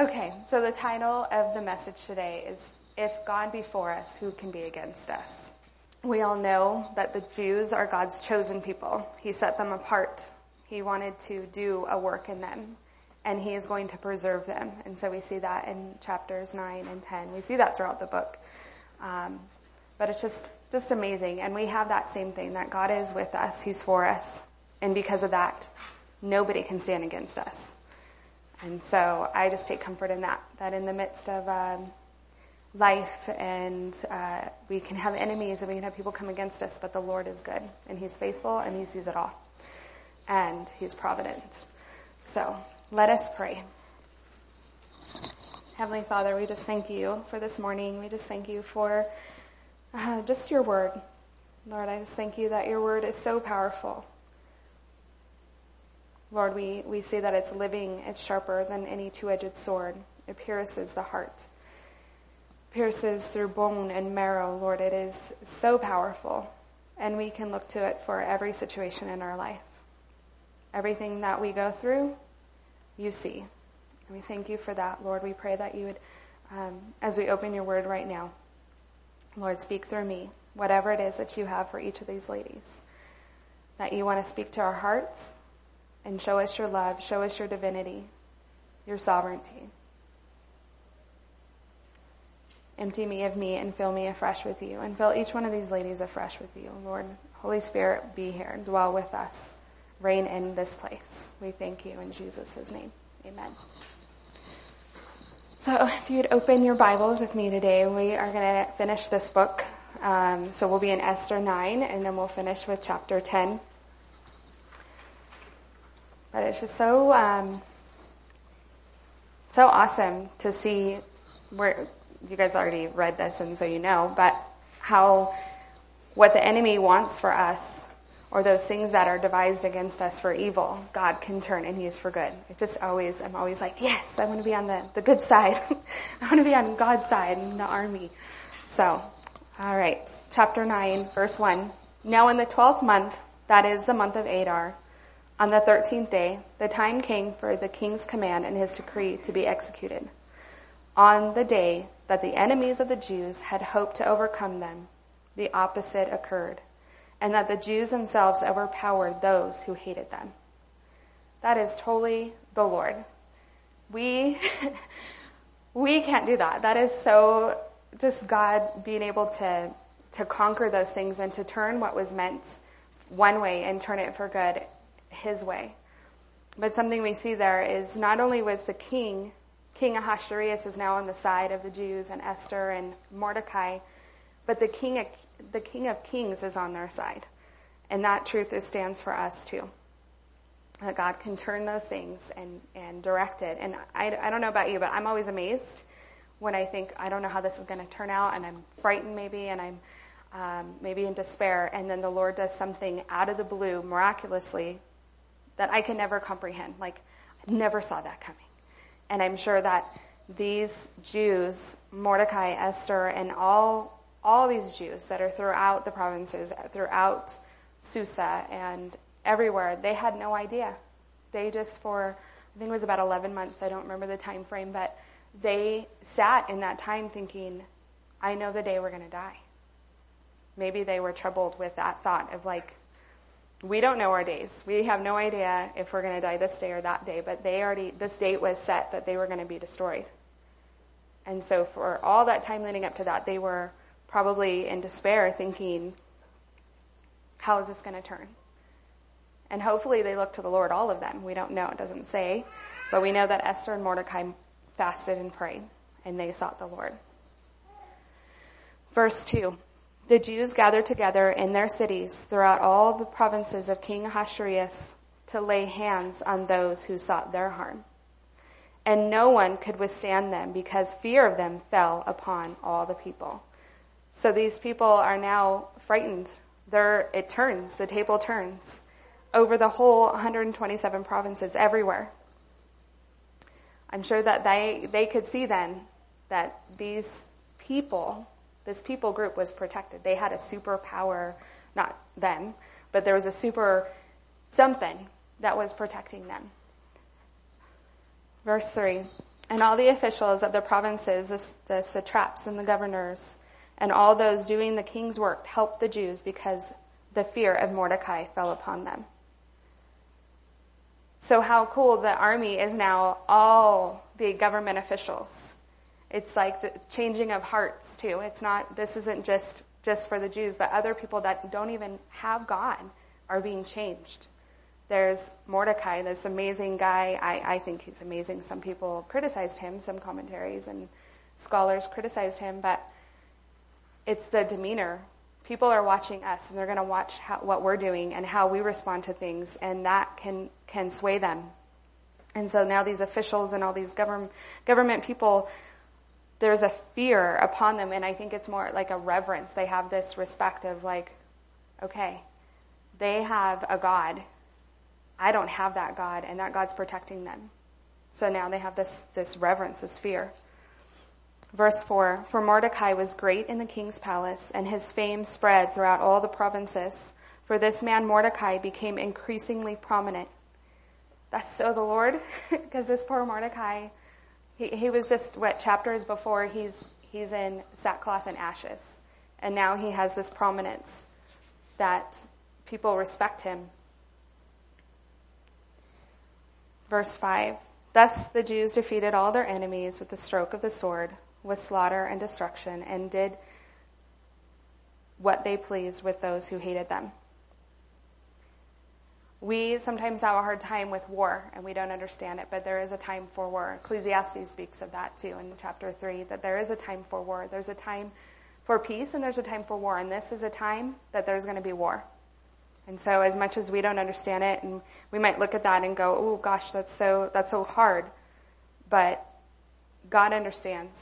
Okay, so the title of the message today is, If God be for us, who can be against us? We all know that the Jews are God's chosen people. He set them apart. He wanted to do a work in them, and he is going to preserve them. And so we see that in chapters 9 and 10. We see that throughout the book. But it's just amazing. And we have that same thing, that God is with us. He's for us. And because of that, nobody can stand against us. And so I just take comfort in that in the midst of life and we can have enemies and we can have people come against us, but the Lord is good and he's faithful and he sees it all and he's provident. So let us pray. Heavenly Father, we just thank you for this morning. We just thank you for just your word. Lord, I just thank you that your word is so powerful. Lord, we see that it's living, it's sharper than any two-edged sword. It pierces the heart, pierces through bone and marrow. Lord, it is so powerful, and we can look to it for every situation in our life. Everything that we go through, you see. And we thank you for that, Lord. We pray that you would, as we open your word right now, Lord, speak through me, whatever it is that you have for each of these ladies, that you want to speak to our hearts, and show us your love, show us your divinity, your sovereignty. Empty me of me and fill me afresh with you. And fill each one of these ladies afresh with you, Lord. Holy Spirit, be here. Dwell with us. Reign in this place. We thank you in Jesus' name. Amen. So if you'd open your Bibles with me today, we are going to finish this book. So we'll be in Esther 9, and then we'll finish with chapter 10. But it's just so awesome to see where you guys already read this, and so you know, but what the enemy wants for us, or those things that are devised against us for evil, God can turn and use for good. I'm always like, yes, I want to be on the good side. I want to be on God's side in the army. So, all right, chapter 9, verse 1. Now in the 12th month, that is the month of Adar, on the 13th day, the time came for the king's command and his decree to be executed. On the day that the enemies of the Jews had hoped to overcome them, the opposite occurred, and that the Jews themselves overpowered those who hated them. That is totally the Lord. We can't do that. That is so just God being able to conquer those things and to turn what was meant one way and turn it for good his way. But something we see there is not only was the King Ahasuerus is now on the side of the Jews and Esther and Mordecai, but the King of Kings is on their side. And that truth stands for us too. That God can turn those things and direct it. And I don't know about you, but I'm always amazed when I think, I don't know how this is going to turn out, and I'm frightened maybe, and I'm maybe in despair, and then the Lord does something out of the blue, miraculously, that I can never comprehend. Like, I never saw that coming. And I'm sure that these Jews, Mordecai, Esther, and all these Jews that are throughout the provinces, throughout Susa and everywhere, they had no idea. They just I think it was about 11 months, I don't remember the time frame, but they sat in that time thinking, I know the day we're going to die. Maybe they were troubled with that thought of like, we don't know our days. We have no idea if we're going to die this day or that day, but this date was set that they were going to be destroyed. And so for all that time leading up to that, they were probably in despair thinking, how is this going to turn? And hopefully they looked to the Lord, all of them. We don't know. It doesn't say, but we know that Esther and Mordecai fasted and prayed and they sought the Lord. Verse 2. The Jews gathered together in their cities throughout all the provinces of King Ahasuerus to lay hands on those who sought their harm. And no one could withstand them because fear of them fell upon all the people. So these people are now frightened. The table turns over the whole 127 provinces everywhere. I'm sure that they could see then that this people group was protected. They had a superpower, not them, but there was a super something that was protecting them. Verse 3, and all the officials of the provinces, the satraps and the governors, and all those doing the king's work helped the Jews because the fear of Mordecai fell upon them. So how cool, the army is now all the government officials. It's like the changing of hearts too. It's not, this isn't just for the Jews, but other people that don't even have God are being changed. There's Mordecai, this amazing guy. I think he's amazing. Some people criticized him, some commentaries and scholars criticized him, but it's the demeanor. People are watching us, and they're going to watch what we're doing and how we respond to things, and that can sway them. And so now these officials and all these government people, there's a fear upon them, and I think it's more like a reverence. They have this respect of like, okay, they have a God. I don't have that God, and that God's protecting them. So now they have this reverence, this fear. Verse 4, for Mordecai was great in the king's palace, and his fame spread throughout all the provinces. For this man Mordecai became increasingly prominent. That's so the Lord, because this poor Mordecai, he was just, chapters before, he's in sackcloth and ashes. And now he has this prominence that people respect him. Verse 5, thus the Jews defeated all their enemies with the stroke of the sword, with slaughter and destruction, and did what they pleased with those who hated them. We sometimes have a hard time with war, and we don't understand it, but there is a time for war. Ecclesiastes speaks of that too in chapter 3, that there is a time for war. There's a time for peace, and there's a time for war, and this is a time that there's going to be war. And so as much as we don't understand it, and we might look at that and go, oh gosh, that's so hard, but God understands.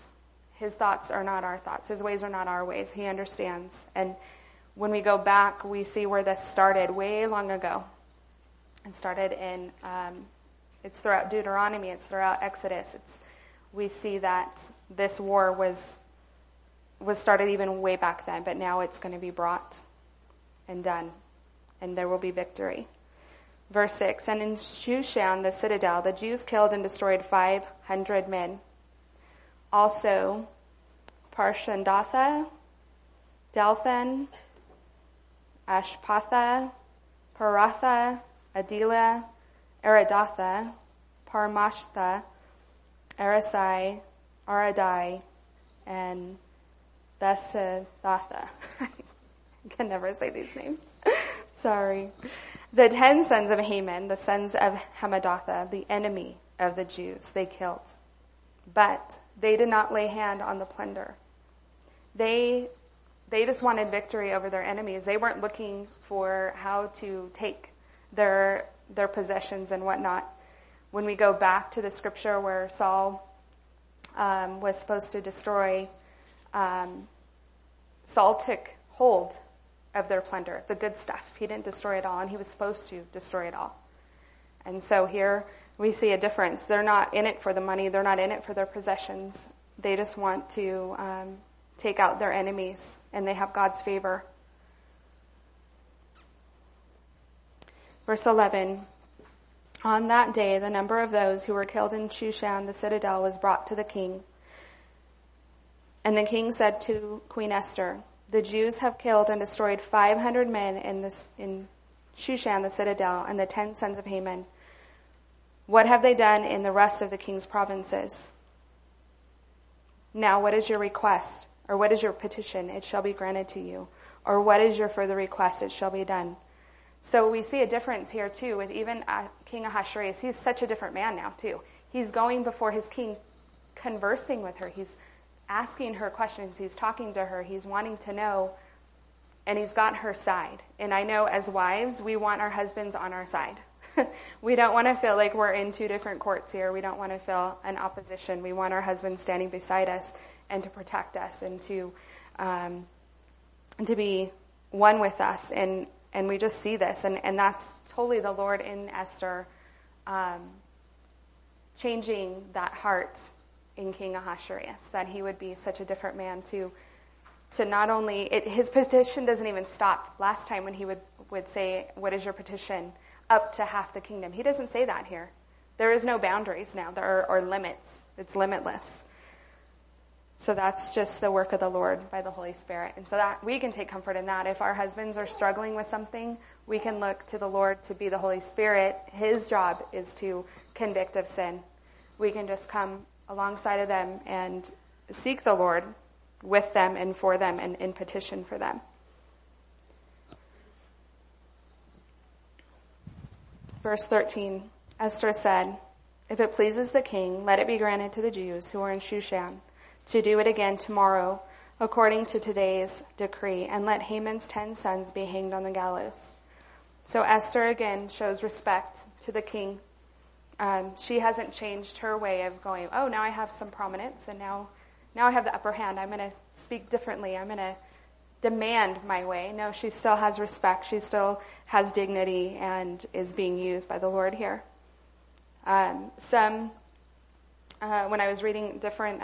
His thoughts are not our thoughts. His ways are not our ways. He understands. And when we go back, we see where this started way long ago. It started in, it's throughout Deuteronomy. It's throughout Exodus. We see that this war was started even way back then, but now it's going to be brought and done, and there will be victory. Verse 6, and in Shushan, the citadel, the Jews killed and destroyed 500 men. Also, Parshandatha, Delphon, Ashpatha, Paratha, Adila, Aradatha, Parmashtha, Arasai, Aradai, and Besethatha. I can never say these names. Sorry. The 10 sons of Haman, the sons of Hammedatha, the enemy of the Jews, they killed. But they did not lay hand on the plunder. They just wanted victory over their enemies. They weren't looking for how to take their possessions and whatnot. When we go back to the scripture where Saul was supposed to destroy, Saul took hold of their plunder, the good stuff. He didn't destroy it all, and he was supposed to destroy it all. And so here we see a difference. They're not in it for the money. They're not in it for their possessions. They just want to take out their enemies, and they have God's favor. Verse 11, on that day, the number of those who were killed in Shushan, the citadel, was brought to the king. And the king said to Queen Esther, the Jews have killed and destroyed 500 men in Shushan, the citadel, and the 10 sons of Haman. What have they done in the rest of the king's provinces? Now, what is your request, or what is your petition? It shall be granted to you. Or what is your further request? It shall be done. So we see a difference here, too, with even King Ahasuerus. He's such a different man now, too. He's going before his king, conversing with her. He's asking her questions, he's talking to her, he's wanting to know, and he's got her side. And I know as wives, we want our husbands on our side. We don't want to feel like we're in two different courts here. We don't want to feel an opposition. We want our husbands standing beside us and to protect us and to be one with us. And we just see this, and that's totally the Lord in Esther, changing that heart in King Ahasuerus, that he would be such a different man to not only, his petition doesn't even stop. Last time when he would say, what is your petition? Up to half the kingdom. He doesn't say that here. There is no boundaries now. There are limits. It's limitless. So that's just the work of the Lord by the Holy Spirit. And so that we can take comfort in that. If our husbands are struggling with something, we can look to the Lord to be the Holy Spirit. His job is to convict of sin. We can just come alongside of them and seek the Lord with them and for them and in petition for them. Verse 13, Esther said, "If it pleases the king, let it be granted to the Jews who are in Shushan to do it again tomorrow, according to today's decree, and let Haman's 10 sons be hanged on the gallows." So Esther again shows respect to the king. She hasn't changed her way of going, oh, now I have some prominence, and now I have the upper hand. I'm going to speak differently. I'm going to demand my way. No, she still has respect. She still has dignity and is being used by the Lord here. When I was reading different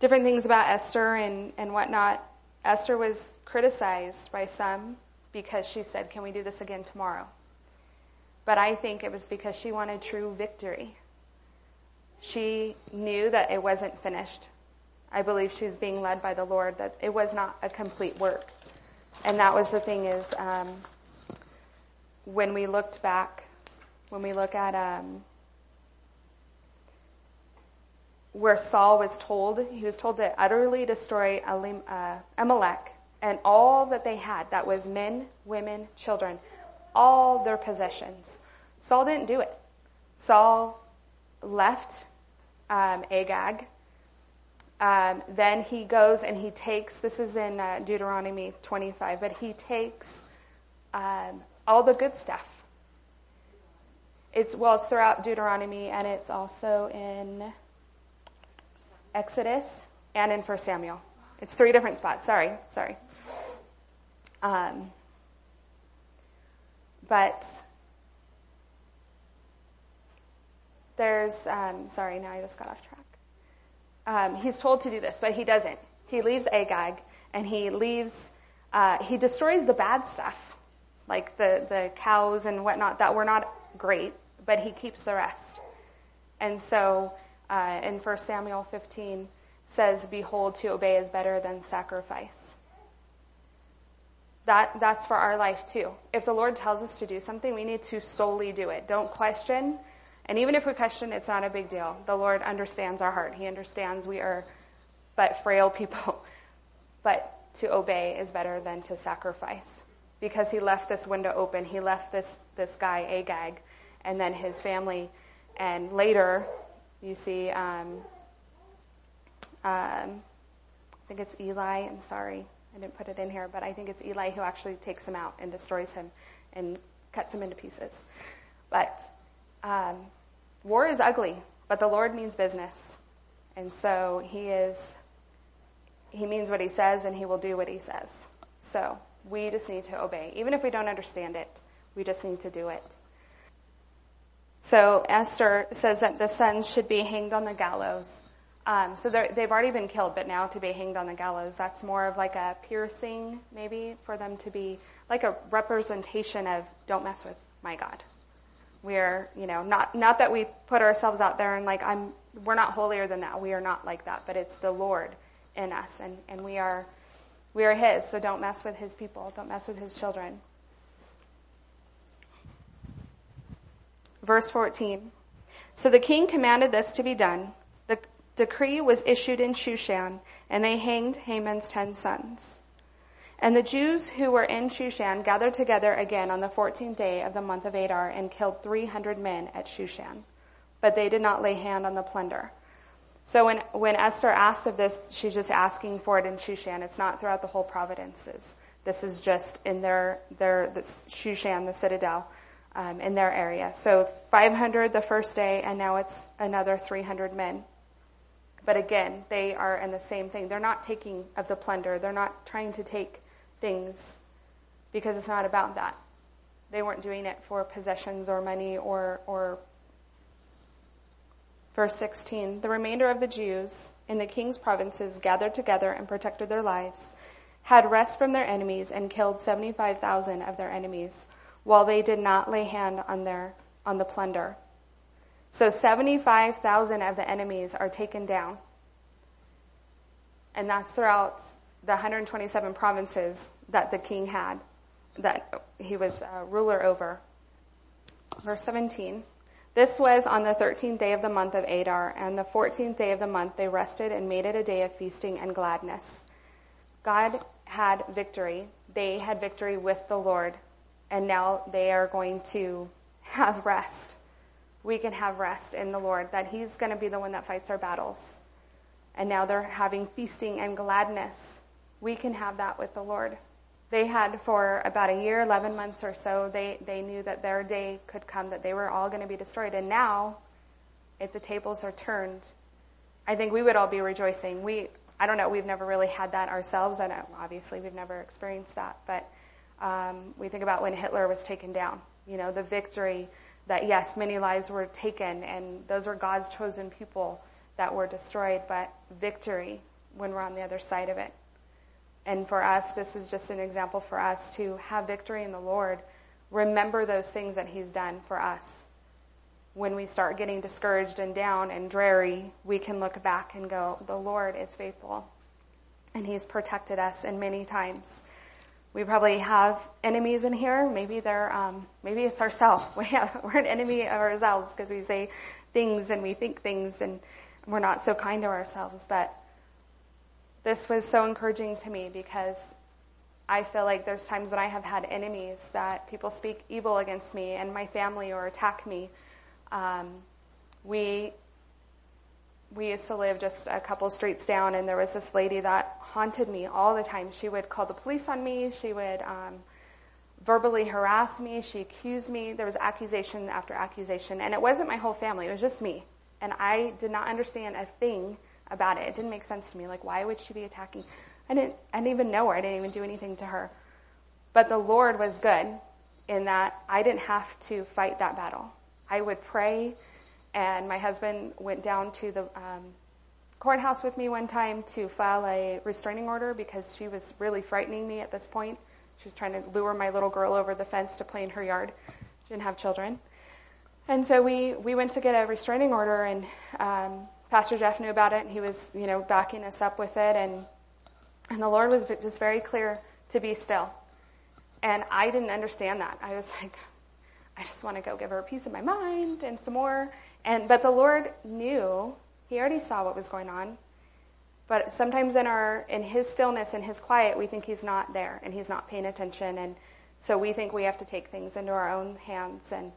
things about Esther and whatnot, Esther was criticized by some because she said, "Can we do this again tomorrow?" But I think it was because she wanted true victory. She knew that it wasn't finished. I believe she was being led by the Lord, that it was not a complete work. And that was the thing is, when we looked back, when we look at where Saul was told, he was told to utterly destroy Amalek and all that they had. That was men, women, children, all their possessions. Saul didn't do it. Saul left Agag. Then he goes and he takes, this is in Deuteronomy 25, but he takes all the good stuff. It's throughout Deuteronomy, and it's also in Exodus and in 1 Samuel. It's 3 different spots. Sorry. But there's, now I just got off track. He's told to do this, but he doesn't. He leaves Agag, and he destroys the bad stuff, like the cows and whatnot that were not great, but he keeps the rest. And so, in 1 Samuel 15 says, "Behold, to obey is better than sacrifice." That's for our life too. If the Lord tells us to do something, we need to solely do it. Don't question. And even if we question, it's not a big deal. The Lord understands our heart. He understands we are but frail people. But to obey is better than to sacrifice. Because he left this window open. He left this guy, Agag, and then his family. And later, you see, I think it's Eli. I'm sorry, I didn't put it in here. But I think it's Eli who actually takes him out and destroys him and cuts him into pieces. But war is ugly, but the Lord means business. And so he means what he says, and he will do what he says. So we just need to obey. Even if we don't understand it, we just need to do it. So Esther says that the sons should be hanged on the gallows. So they've already been killed, but now to be hanged on the gallows, that's more of like a piercing, maybe, for them to be like a representation of, don't mess with my God. We're, not that we put ourselves out there and like, we're not holier than that. We are not like that, but it's the Lord in us, and we are his. So don't mess with his people. Don't mess with his children. Verse 14. So the king commanded this to be done. The decree was issued in Shushan, and they hanged Haman's 10 sons. And the Jews who were in Shushan gathered together again on the 14th day of the month of Adar and killed 300 men at Shushan. But they did not lay hand on the plunder. So when Esther asked of this, she's just asking for it in Shushan. It's not throughout the whole provinces. This is just in their Shushan, the citadel, in their area. So 500 the first day, and now it's another 300 men. But again, they are in the same thing. They're not taking of the plunder. They're not trying to take things, because it's not about that. They weren't doing it for possessions or money or. Verse 16, the remainder of the Jews in the king's provinces gathered together and protected their lives, had rest from their enemies, and killed 75,000 of their enemies, while they did not lay hand on the plunder. So 75,000 of the enemies are taken down. And that's throughout the 127 provinces that the king had, that he was a ruler over. Verse 17. This was on the 13th day of the month of Adar, and the 14th day of the month they rested and made it a day of feasting and gladness. God had victory. They had victory with the Lord, and now they are going to have rest. We can have rest in the Lord, that he's going to be the one that fights our battles. And now they're having feasting and gladness. We can have that with the Lord. They had for about a year, 11 months or so, they knew that their day could come, that they were all going to be destroyed. And now, if the tables are turned, I think we would all be rejoicing. I don't know, we've never really had that ourselves. And obviously, we've never experienced that. But we think about when Hitler was taken down, you know, the victory that, yes, many lives were taken, and those were God's chosen people that were destroyed, but victory when we're on the other side of it. And for us, this is just an example for us to have victory in the Lord. Remember those things that he's done for us. When we start getting discouraged and down and dreary, we can look back and go, the Lord is faithful, and he's protected us in many times. We probably have enemies in here. Maybe they're, maybe it's ourselves. We're an enemy of ourselves because we say things and we think things and we're not so kind to ourselves, but this was so encouraging to me because I feel like there's times when I have had enemies that people speak evil against me and my family or attack me. We used to live just a couple streets down, and there was this lady that haunted me all the time. She would call the police on me. She would verbally harass me. She accused me. There was accusation after accusation, and it wasn't my whole family. It was just me, and I did not understand a thing about it. It didn't make sense to me. Like, why would she be attacking? I didn't even know her. I didn't even do anything to her. But the Lord was good in that I didn't have to fight that battle. I would pray, and my husband went down to the courthouse with me one time to file a restraining order because she was really frightening me at this point. She was trying to lure my little girl over the fence to play in her yard. She didn't have children. And so we went to get a restraining order, and Pastor Jeff knew about it, and he was, you know, backing us up with it, and the Lord was just very clear to be still. And I didn't understand that. I was like, I just want to go give her a piece of my mind and some more. But the Lord knew. He already saw what was going on. But sometimes in his stillness and his quiet, we think he's not there and he's not paying attention, and so we think we have to take things into our own hands. And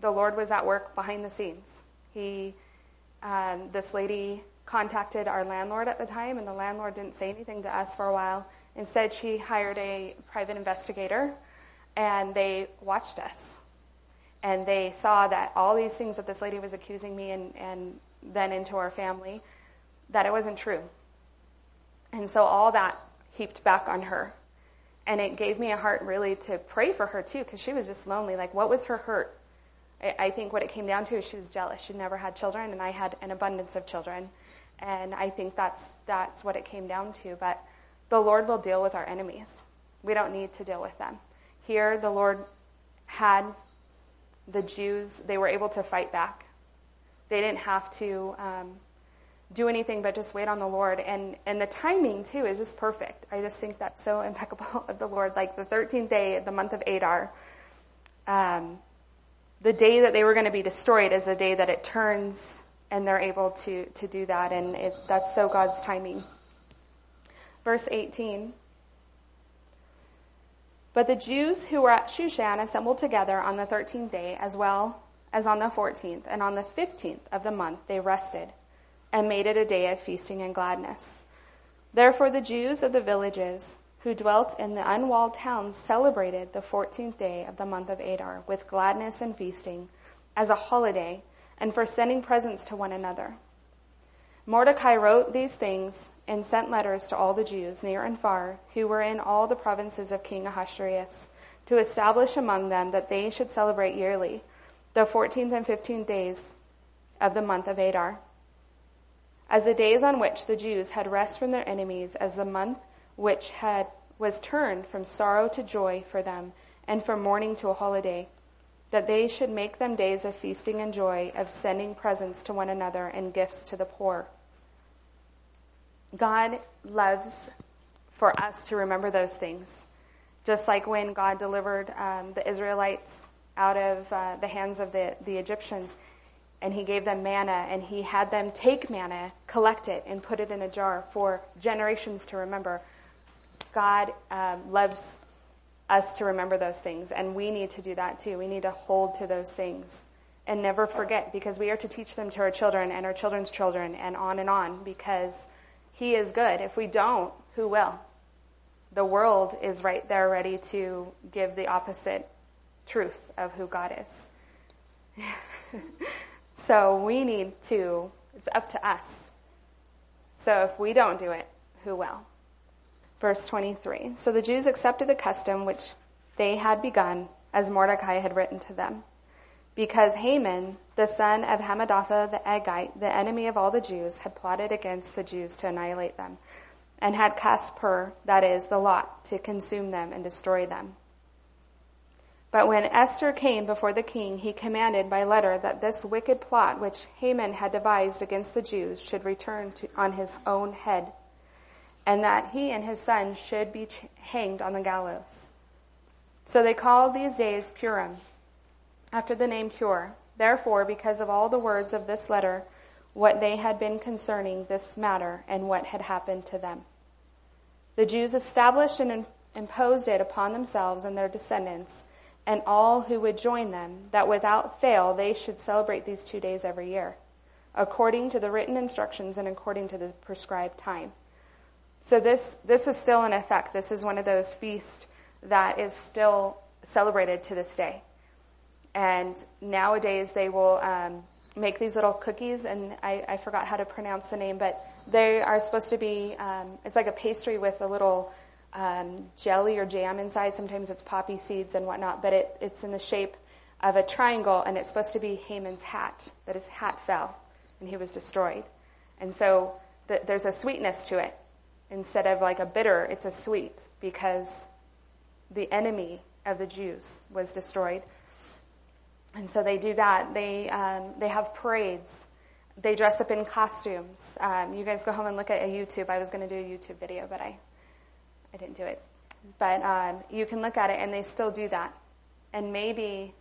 the Lord was at work behind the scenes. This lady contacted our landlord at the time, and the landlord didn't say anything to us for a while. Instead, she hired a private investigator, and they watched us. And they saw that all these things that this lady was accusing me and then into our family, that it wasn't true. And so all that heaped back on her. And it gave me a heart really to pray for her too, because she was just lonely. Like, what was her hurt? I think what it came down to is she was jealous. She'd never had children, and I had an abundance of children. And I think that's what it came down to. But the Lord will deal with our enemies. We don't need to deal with them. Here, the Lord had the Jews. They were able to fight back. They didn't have to do anything but just wait on the Lord. And the timing, too, is just perfect. I just think that's so impeccable of the Lord. Like the 13th day of the month of Adar, the day that they were going to be destroyed is the day that it turns, and they're able to do that, and that's so God's timing. Verse 18. But the Jews who were at Shushan assembled together on the 13th day as well as on the 14th, and on the 15th of the month they rested and made it a day of feasting and gladness. Therefore the Jews of the villages who dwelt in the unwalled towns celebrated the 14th day of the month of Adar with gladness and feasting as a holiday, and for sending presents to one another. Mordecai wrote these things and sent letters to all the Jews near and far who were in all the provinces of King Ahasuerus, to establish among them that they should celebrate yearly the 14th and 15th days of the month of Adar, as the days on which the Jews had rest from their enemies, as the month which was turned from sorrow to joy for them, and from mourning to a holiday. that they should make them days of feasting and joy, of sending presents to one another and gifts to the poor. God loves for us to remember those things. Just like when God delivered the Israelites out of the hands of the Egyptians, and he gave them manna, and he had them take manna, collect it, and put it in a jar for generations to remember. God loves us to remember those things, and we need to do that too. We need to hold to those things and never forget, because we are to teach them to our children and our children's children and on, because he is good. If we don't, who will? The world is right there ready to give the opposite truth of who God is. So we need to, it's up to us. So if we don't do it, who will? Verse 23. So the Jews accepted the custom which they had begun, as Mordecai had written to them. Because Haman, the son of Hammedatha the Agagite, the enemy of all the Jews, had plotted against the Jews to annihilate them, and had cast Pur, that is, the lot, to consume them and destroy them. But when Esther came before the king, he commanded by letter that this wicked plot which Haman had devised against the Jews should return on his own head, and that he and his son should be hanged on the gallows. So they called these days Purim, after the name Pur. Therefore, because of all the words of this letter, what they had been concerning this matter and what had happened to them, the Jews established and imposed it upon themselves and their descendants, and all who would join them, that without fail they should celebrate these 2 days every year, according to the written instructions and according to the prescribed time. So this is still in effect. This is one of those feasts that is still celebrated to this day. And nowadays they will make these little cookies, and I forgot how to pronounce the name, but they are supposed to be, it's like a pastry with a little jelly or jam inside. Sometimes it's poppy seeds and whatnot, but it's in the shape of a triangle, and it's supposed to be Haman's hat, that his hat fell and he was destroyed. And so there's a sweetness to it. Instead of like a bitter, it's a sweet, because the enemy of the Jews was destroyed. And so they do that. They have parades. They dress up in costumes. You guys go home and look at a YouTube. I was going to do a YouTube video, but I didn't do it, but you can look at it, and they still do that. And maybe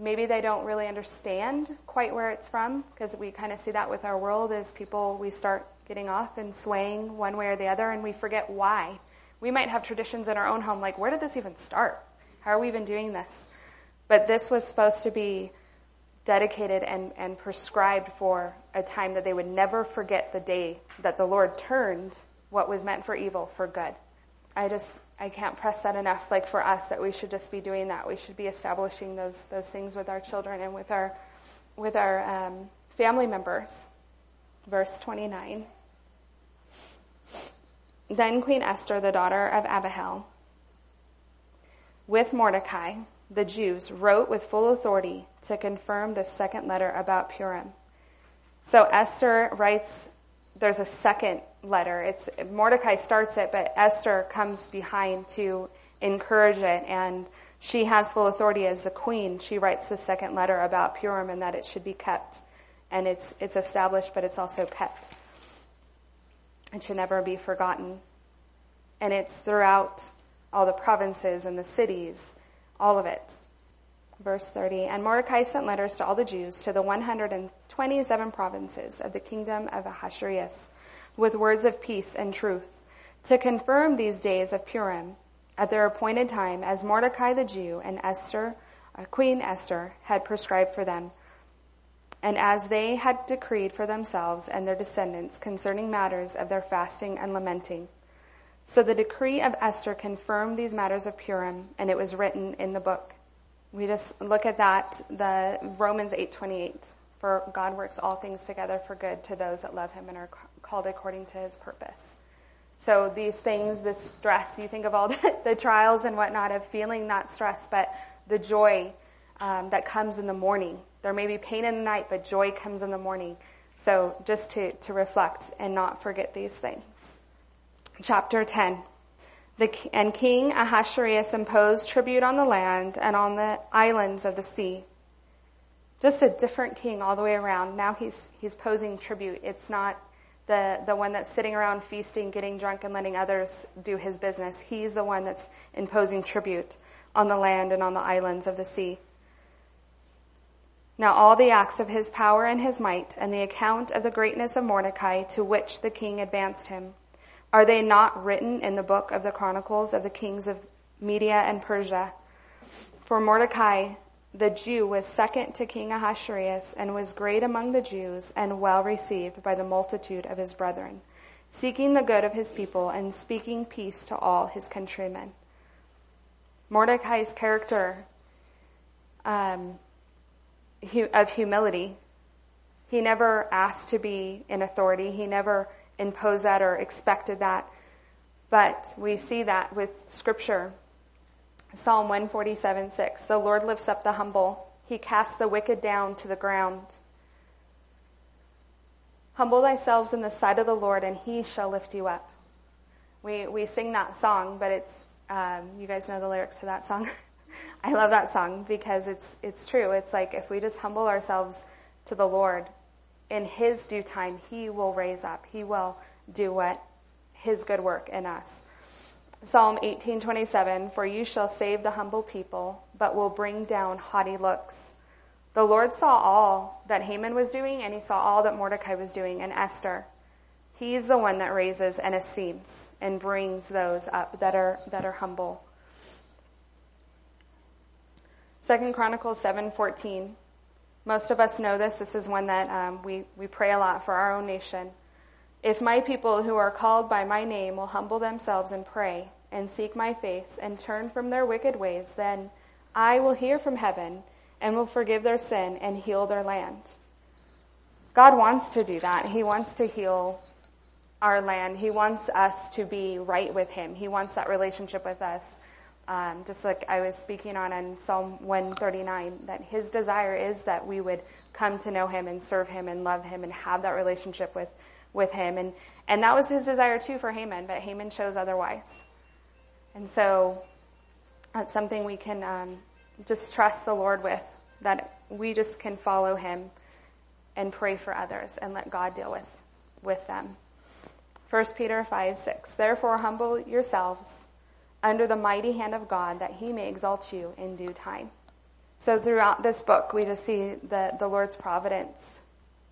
they don't really understand quite where it's from, because we kind of see that with our world as people, we start getting off and swaying one way or the other, and we forget why. We might have traditions in our own home, like, where did this even start? How are we even doing this? But this was supposed to be dedicated and prescribed for a time that they would never forget the day that the Lord turned what was meant for evil for good. I can't press that enough, like for us, that we should just be doing that. We should be establishing those things with our children and with our family members. Verse 29. Then Queen Esther, the daughter of Abihail, with Mordecai, the Jews, wrote with full authority to confirm the second letter about Purim. So Esther writes, there's a second letter. It's Mordecai starts it, but Esther comes behind to encourage it, and she has full authority as the queen. She writes the second letter about Purim and that it should be kept, and it's established, but it's also kept. It should never be forgotten, and it's throughout all the provinces and the cities, all of it. Verse 30, and Mordecai sent letters to all the Jews to the 127 provinces of the kingdom of Ahasuerus, with words of peace and truth, to confirm these days of Purim at their appointed time, as Mordecai the Jew and Esther, Queen Esther, had prescribed for them, and as they had decreed for themselves and their descendants concerning matters of their fasting and lamenting. So the decree of Esther confirmed these matters of Purim, and it was written in the book. We just look at that, the Romans 8:28. For God works all things together for good to those that love him and are called according to his purpose. So these things, this stress, you think of all the trials and whatnot of feeling that stress, but the joy that comes in the morning. There may be pain in the night, but joy comes in the morning. So just to reflect and not forget these things. Chapter 10. And King Ahasuerus imposed tribute on the land and on the islands of the sea. Just a different king all the way around. Now he's posing tribute. It's not the one that's sitting around feasting, getting drunk, and letting others do his business. He's the one that's imposing tribute on the land and on the islands of the sea. Now all the acts of his power and his might, and the account of the greatness of Mordecai, to which the king advanced him, are they not written in the book of the Chronicles of the kings of Media and Persia? For Mordecai the Jew was second to King Ahasuerus, and was great among the Jews, and well received by the multitude of his brethren, seeking the good of his people and speaking peace to all his countrymen. Mordecai's character of humility. He never asked to be in authority. He never imposed that or expected that. But we see that with Scripture. Psalm 147:6, the Lord lifts up the humble. He casts the wicked down to the ground. Humble thyself in the sight of the Lord, and he shall lift you up. We sing that song, but it's, you guys know the lyrics to that song. I love that song because it's true. It's like, if we just humble ourselves to the Lord, in his due time, he will raise up. He will do what his good work in us. Psalm 18:27, for you shall save the humble people, but will bring down haughty looks. The Lord saw all that Haman was doing, and he saw all that Mordecai was doing, and Esther. He's the one that raises and esteems and brings those up that are humble. 2 Chronicles 7:14. Most of us know this. This is one that we pray a lot for our own nation. If my people who are called by my name will humble themselves and pray and seek my face and turn from their wicked ways, then I will hear from heaven and will forgive their sin and heal their land. God wants to do that. He wants to heal our land. He wants us to be right with him. He wants that relationship with us. Just like I was speaking on in Psalm 139, that his desire is that we would come to know him and serve him and love him and have that relationship with him. And that was his desire too for Haman, but Haman chose otherwise. And so that's something we can just trust the Lord with, that we just can follow him and pray for others and let God deal with them. 1 Peter 5:6, therefore humble yourselves under the mighty hand of God, that he may exalt you in due time. So throughout this book, we just see the Lord's providence,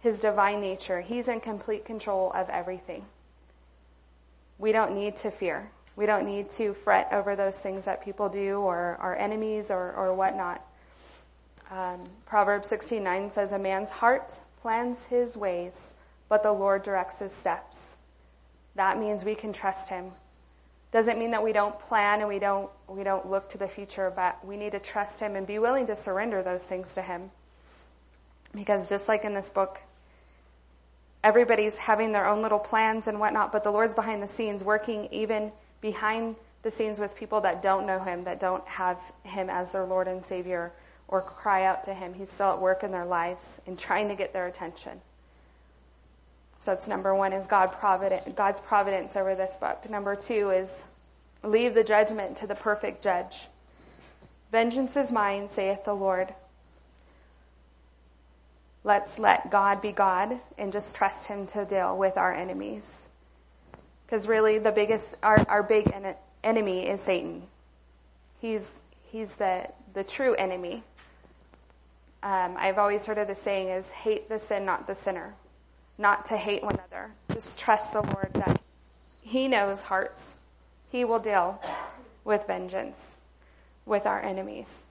his divine nature. He's in complete control of everything. We don't need to fear. We don't need to fret over those things that people do, or our enemies, or whatnot. Proverbs 16:9 says, a man's heart plans his ways, but the Lord directs his steps. That means we can trust him. Doesn't mean that we don't plan and we don't look to the future, but we need to trust him and be willing to surrender those things to him. Because just like in this book, everybody's having their own little plans and whatnot, but the Lord's behind the scenes, working even behind the scenes with people that don't know him, that don't have him as their Lord and Savior or cry out to him. He's still at work in their lives and trying to get their attention. So that's number one, is God's providence over this book. Number two is, leave the judgment to the perfect judge. Vengeance is mine, saith the Lord. Let's let God be God and just trust him to deal with our enemies. Because really the biggest, our big enemy is Satan. He's the true enemy. I've always heard of the saying is, hate the sin, not the sinner. Not to hate one another. Just trust the Lord that he knows hearts. He will deal with vengeance with our enemies.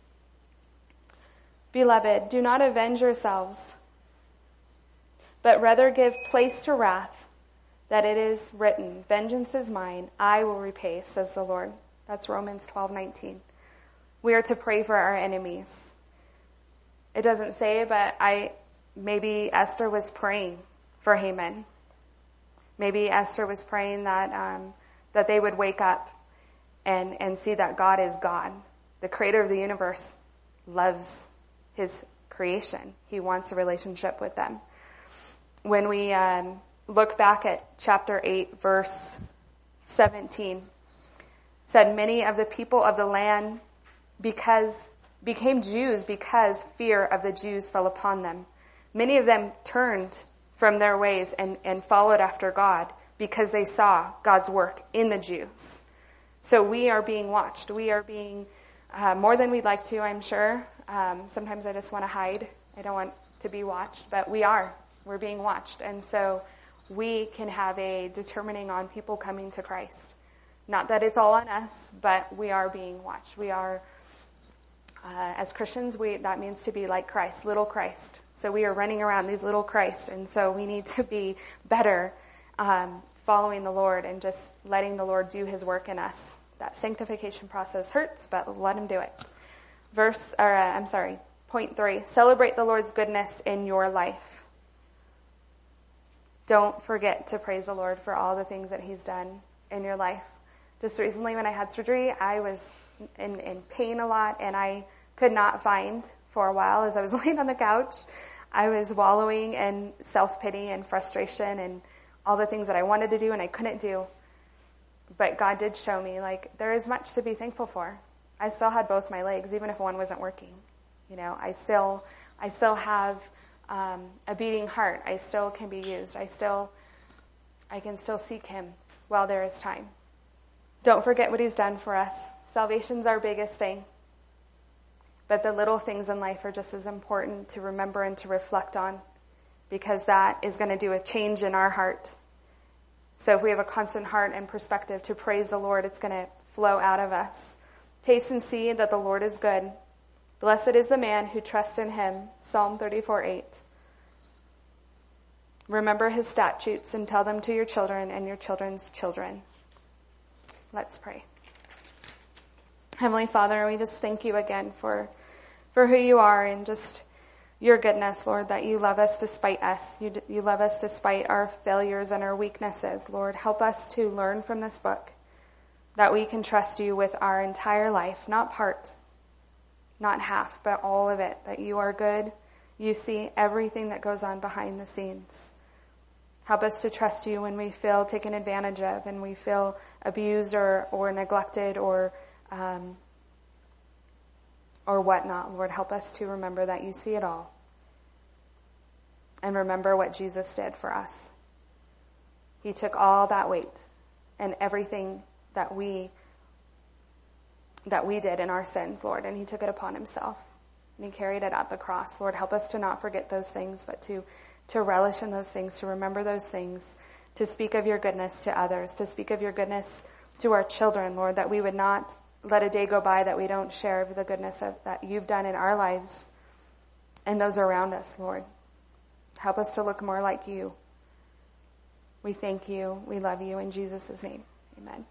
Beloved, do not avenge yourselves, but rather give place to wrath, that it is written, vengeance is mine, I will repay, says the Lord. That's Romans 12:19. We are to pray for our enemies. It doesn't say, but maybe Esther was praying for Haman. Maybe Esther was praying that they would wake up and see that God is God. The creator of the universe loves his creation. He wants a relationship with them. When we look back at chapter 8, verse 17, said many of the people of the land became Jews because fear of the Jews fell upon them. Many of them turned from their ways and followed after God because they saw God's work in the Jews. So we are being watched. We are being more than we'd like to, I'm sure. Sometimes I just want to hide. I don't want to be watched, but we are. We're being watched. And so we can have a determining on people coming to Christ. Not that it's all on us, but we are being watched. We are, as Christians, that means to be like Christ, little Christ. So we are running around these little Christ, and so we need to be better following the Lord and just letting the Lord do his work in us. That sanctification process hurts, but let him do it. Point 3, celebrate the Lord's goodness in your life. Don't forget to praise the Lord for all the things that he's done in your life. Just recently when I had surgery, I was in pain a lot, and I could not find for a while as I was laying on the couch. I was wallowing in self-pity and frustration and all the things that I wanted to do and I couldn't do. But God did show me, there is much to be thankful for. I still had both my legs, even if one wasn't working. I still have a beating heart. I still can be used. I can still seek him while there is time. Don't forget what he's done for us. Salvation's our biggest thing. But the little things in life are just as important to remember and to reflect on, because that is going to do a change in our heart. So if we have a constant heart and perspective to praise the Lord, it's going to flow out of us. Taste and see that the Lord is good. Blessed is the man who trusts in him. Psalm 34:8. Remember his statutes and tell them to your children and your children's children. Let's pray. Heavenly Father, we just thank you again for who you are and just your goodness, Lord, that you love us despite us. You love us despite our failures and our weaknesses. Lord, help us to learn from this book that we can trust you with our entire life, not part, not half, but all of it, that you are good. You see everything that goes on behind the scenes. Help us to trust you when we feel taken advantage of and we feel abused or neglected or whatnot. Lord, help us to remember that you see it all and remember what Jesus did for us. He took all that weight and everything that we did in our sins, Lord, and he took it upon himself and he carried it at the cross. Lord, help us to not forget those things, but to relish in those things, to remember those things, to speak of your goodness to others, to speak of your goodness to our children, Lord, that we would not let a day go by that we don't share the goodness that you've done in our lives and those around us, Lord. Help us to look more like you. We thank you. We love you. In Jesus' name, amen.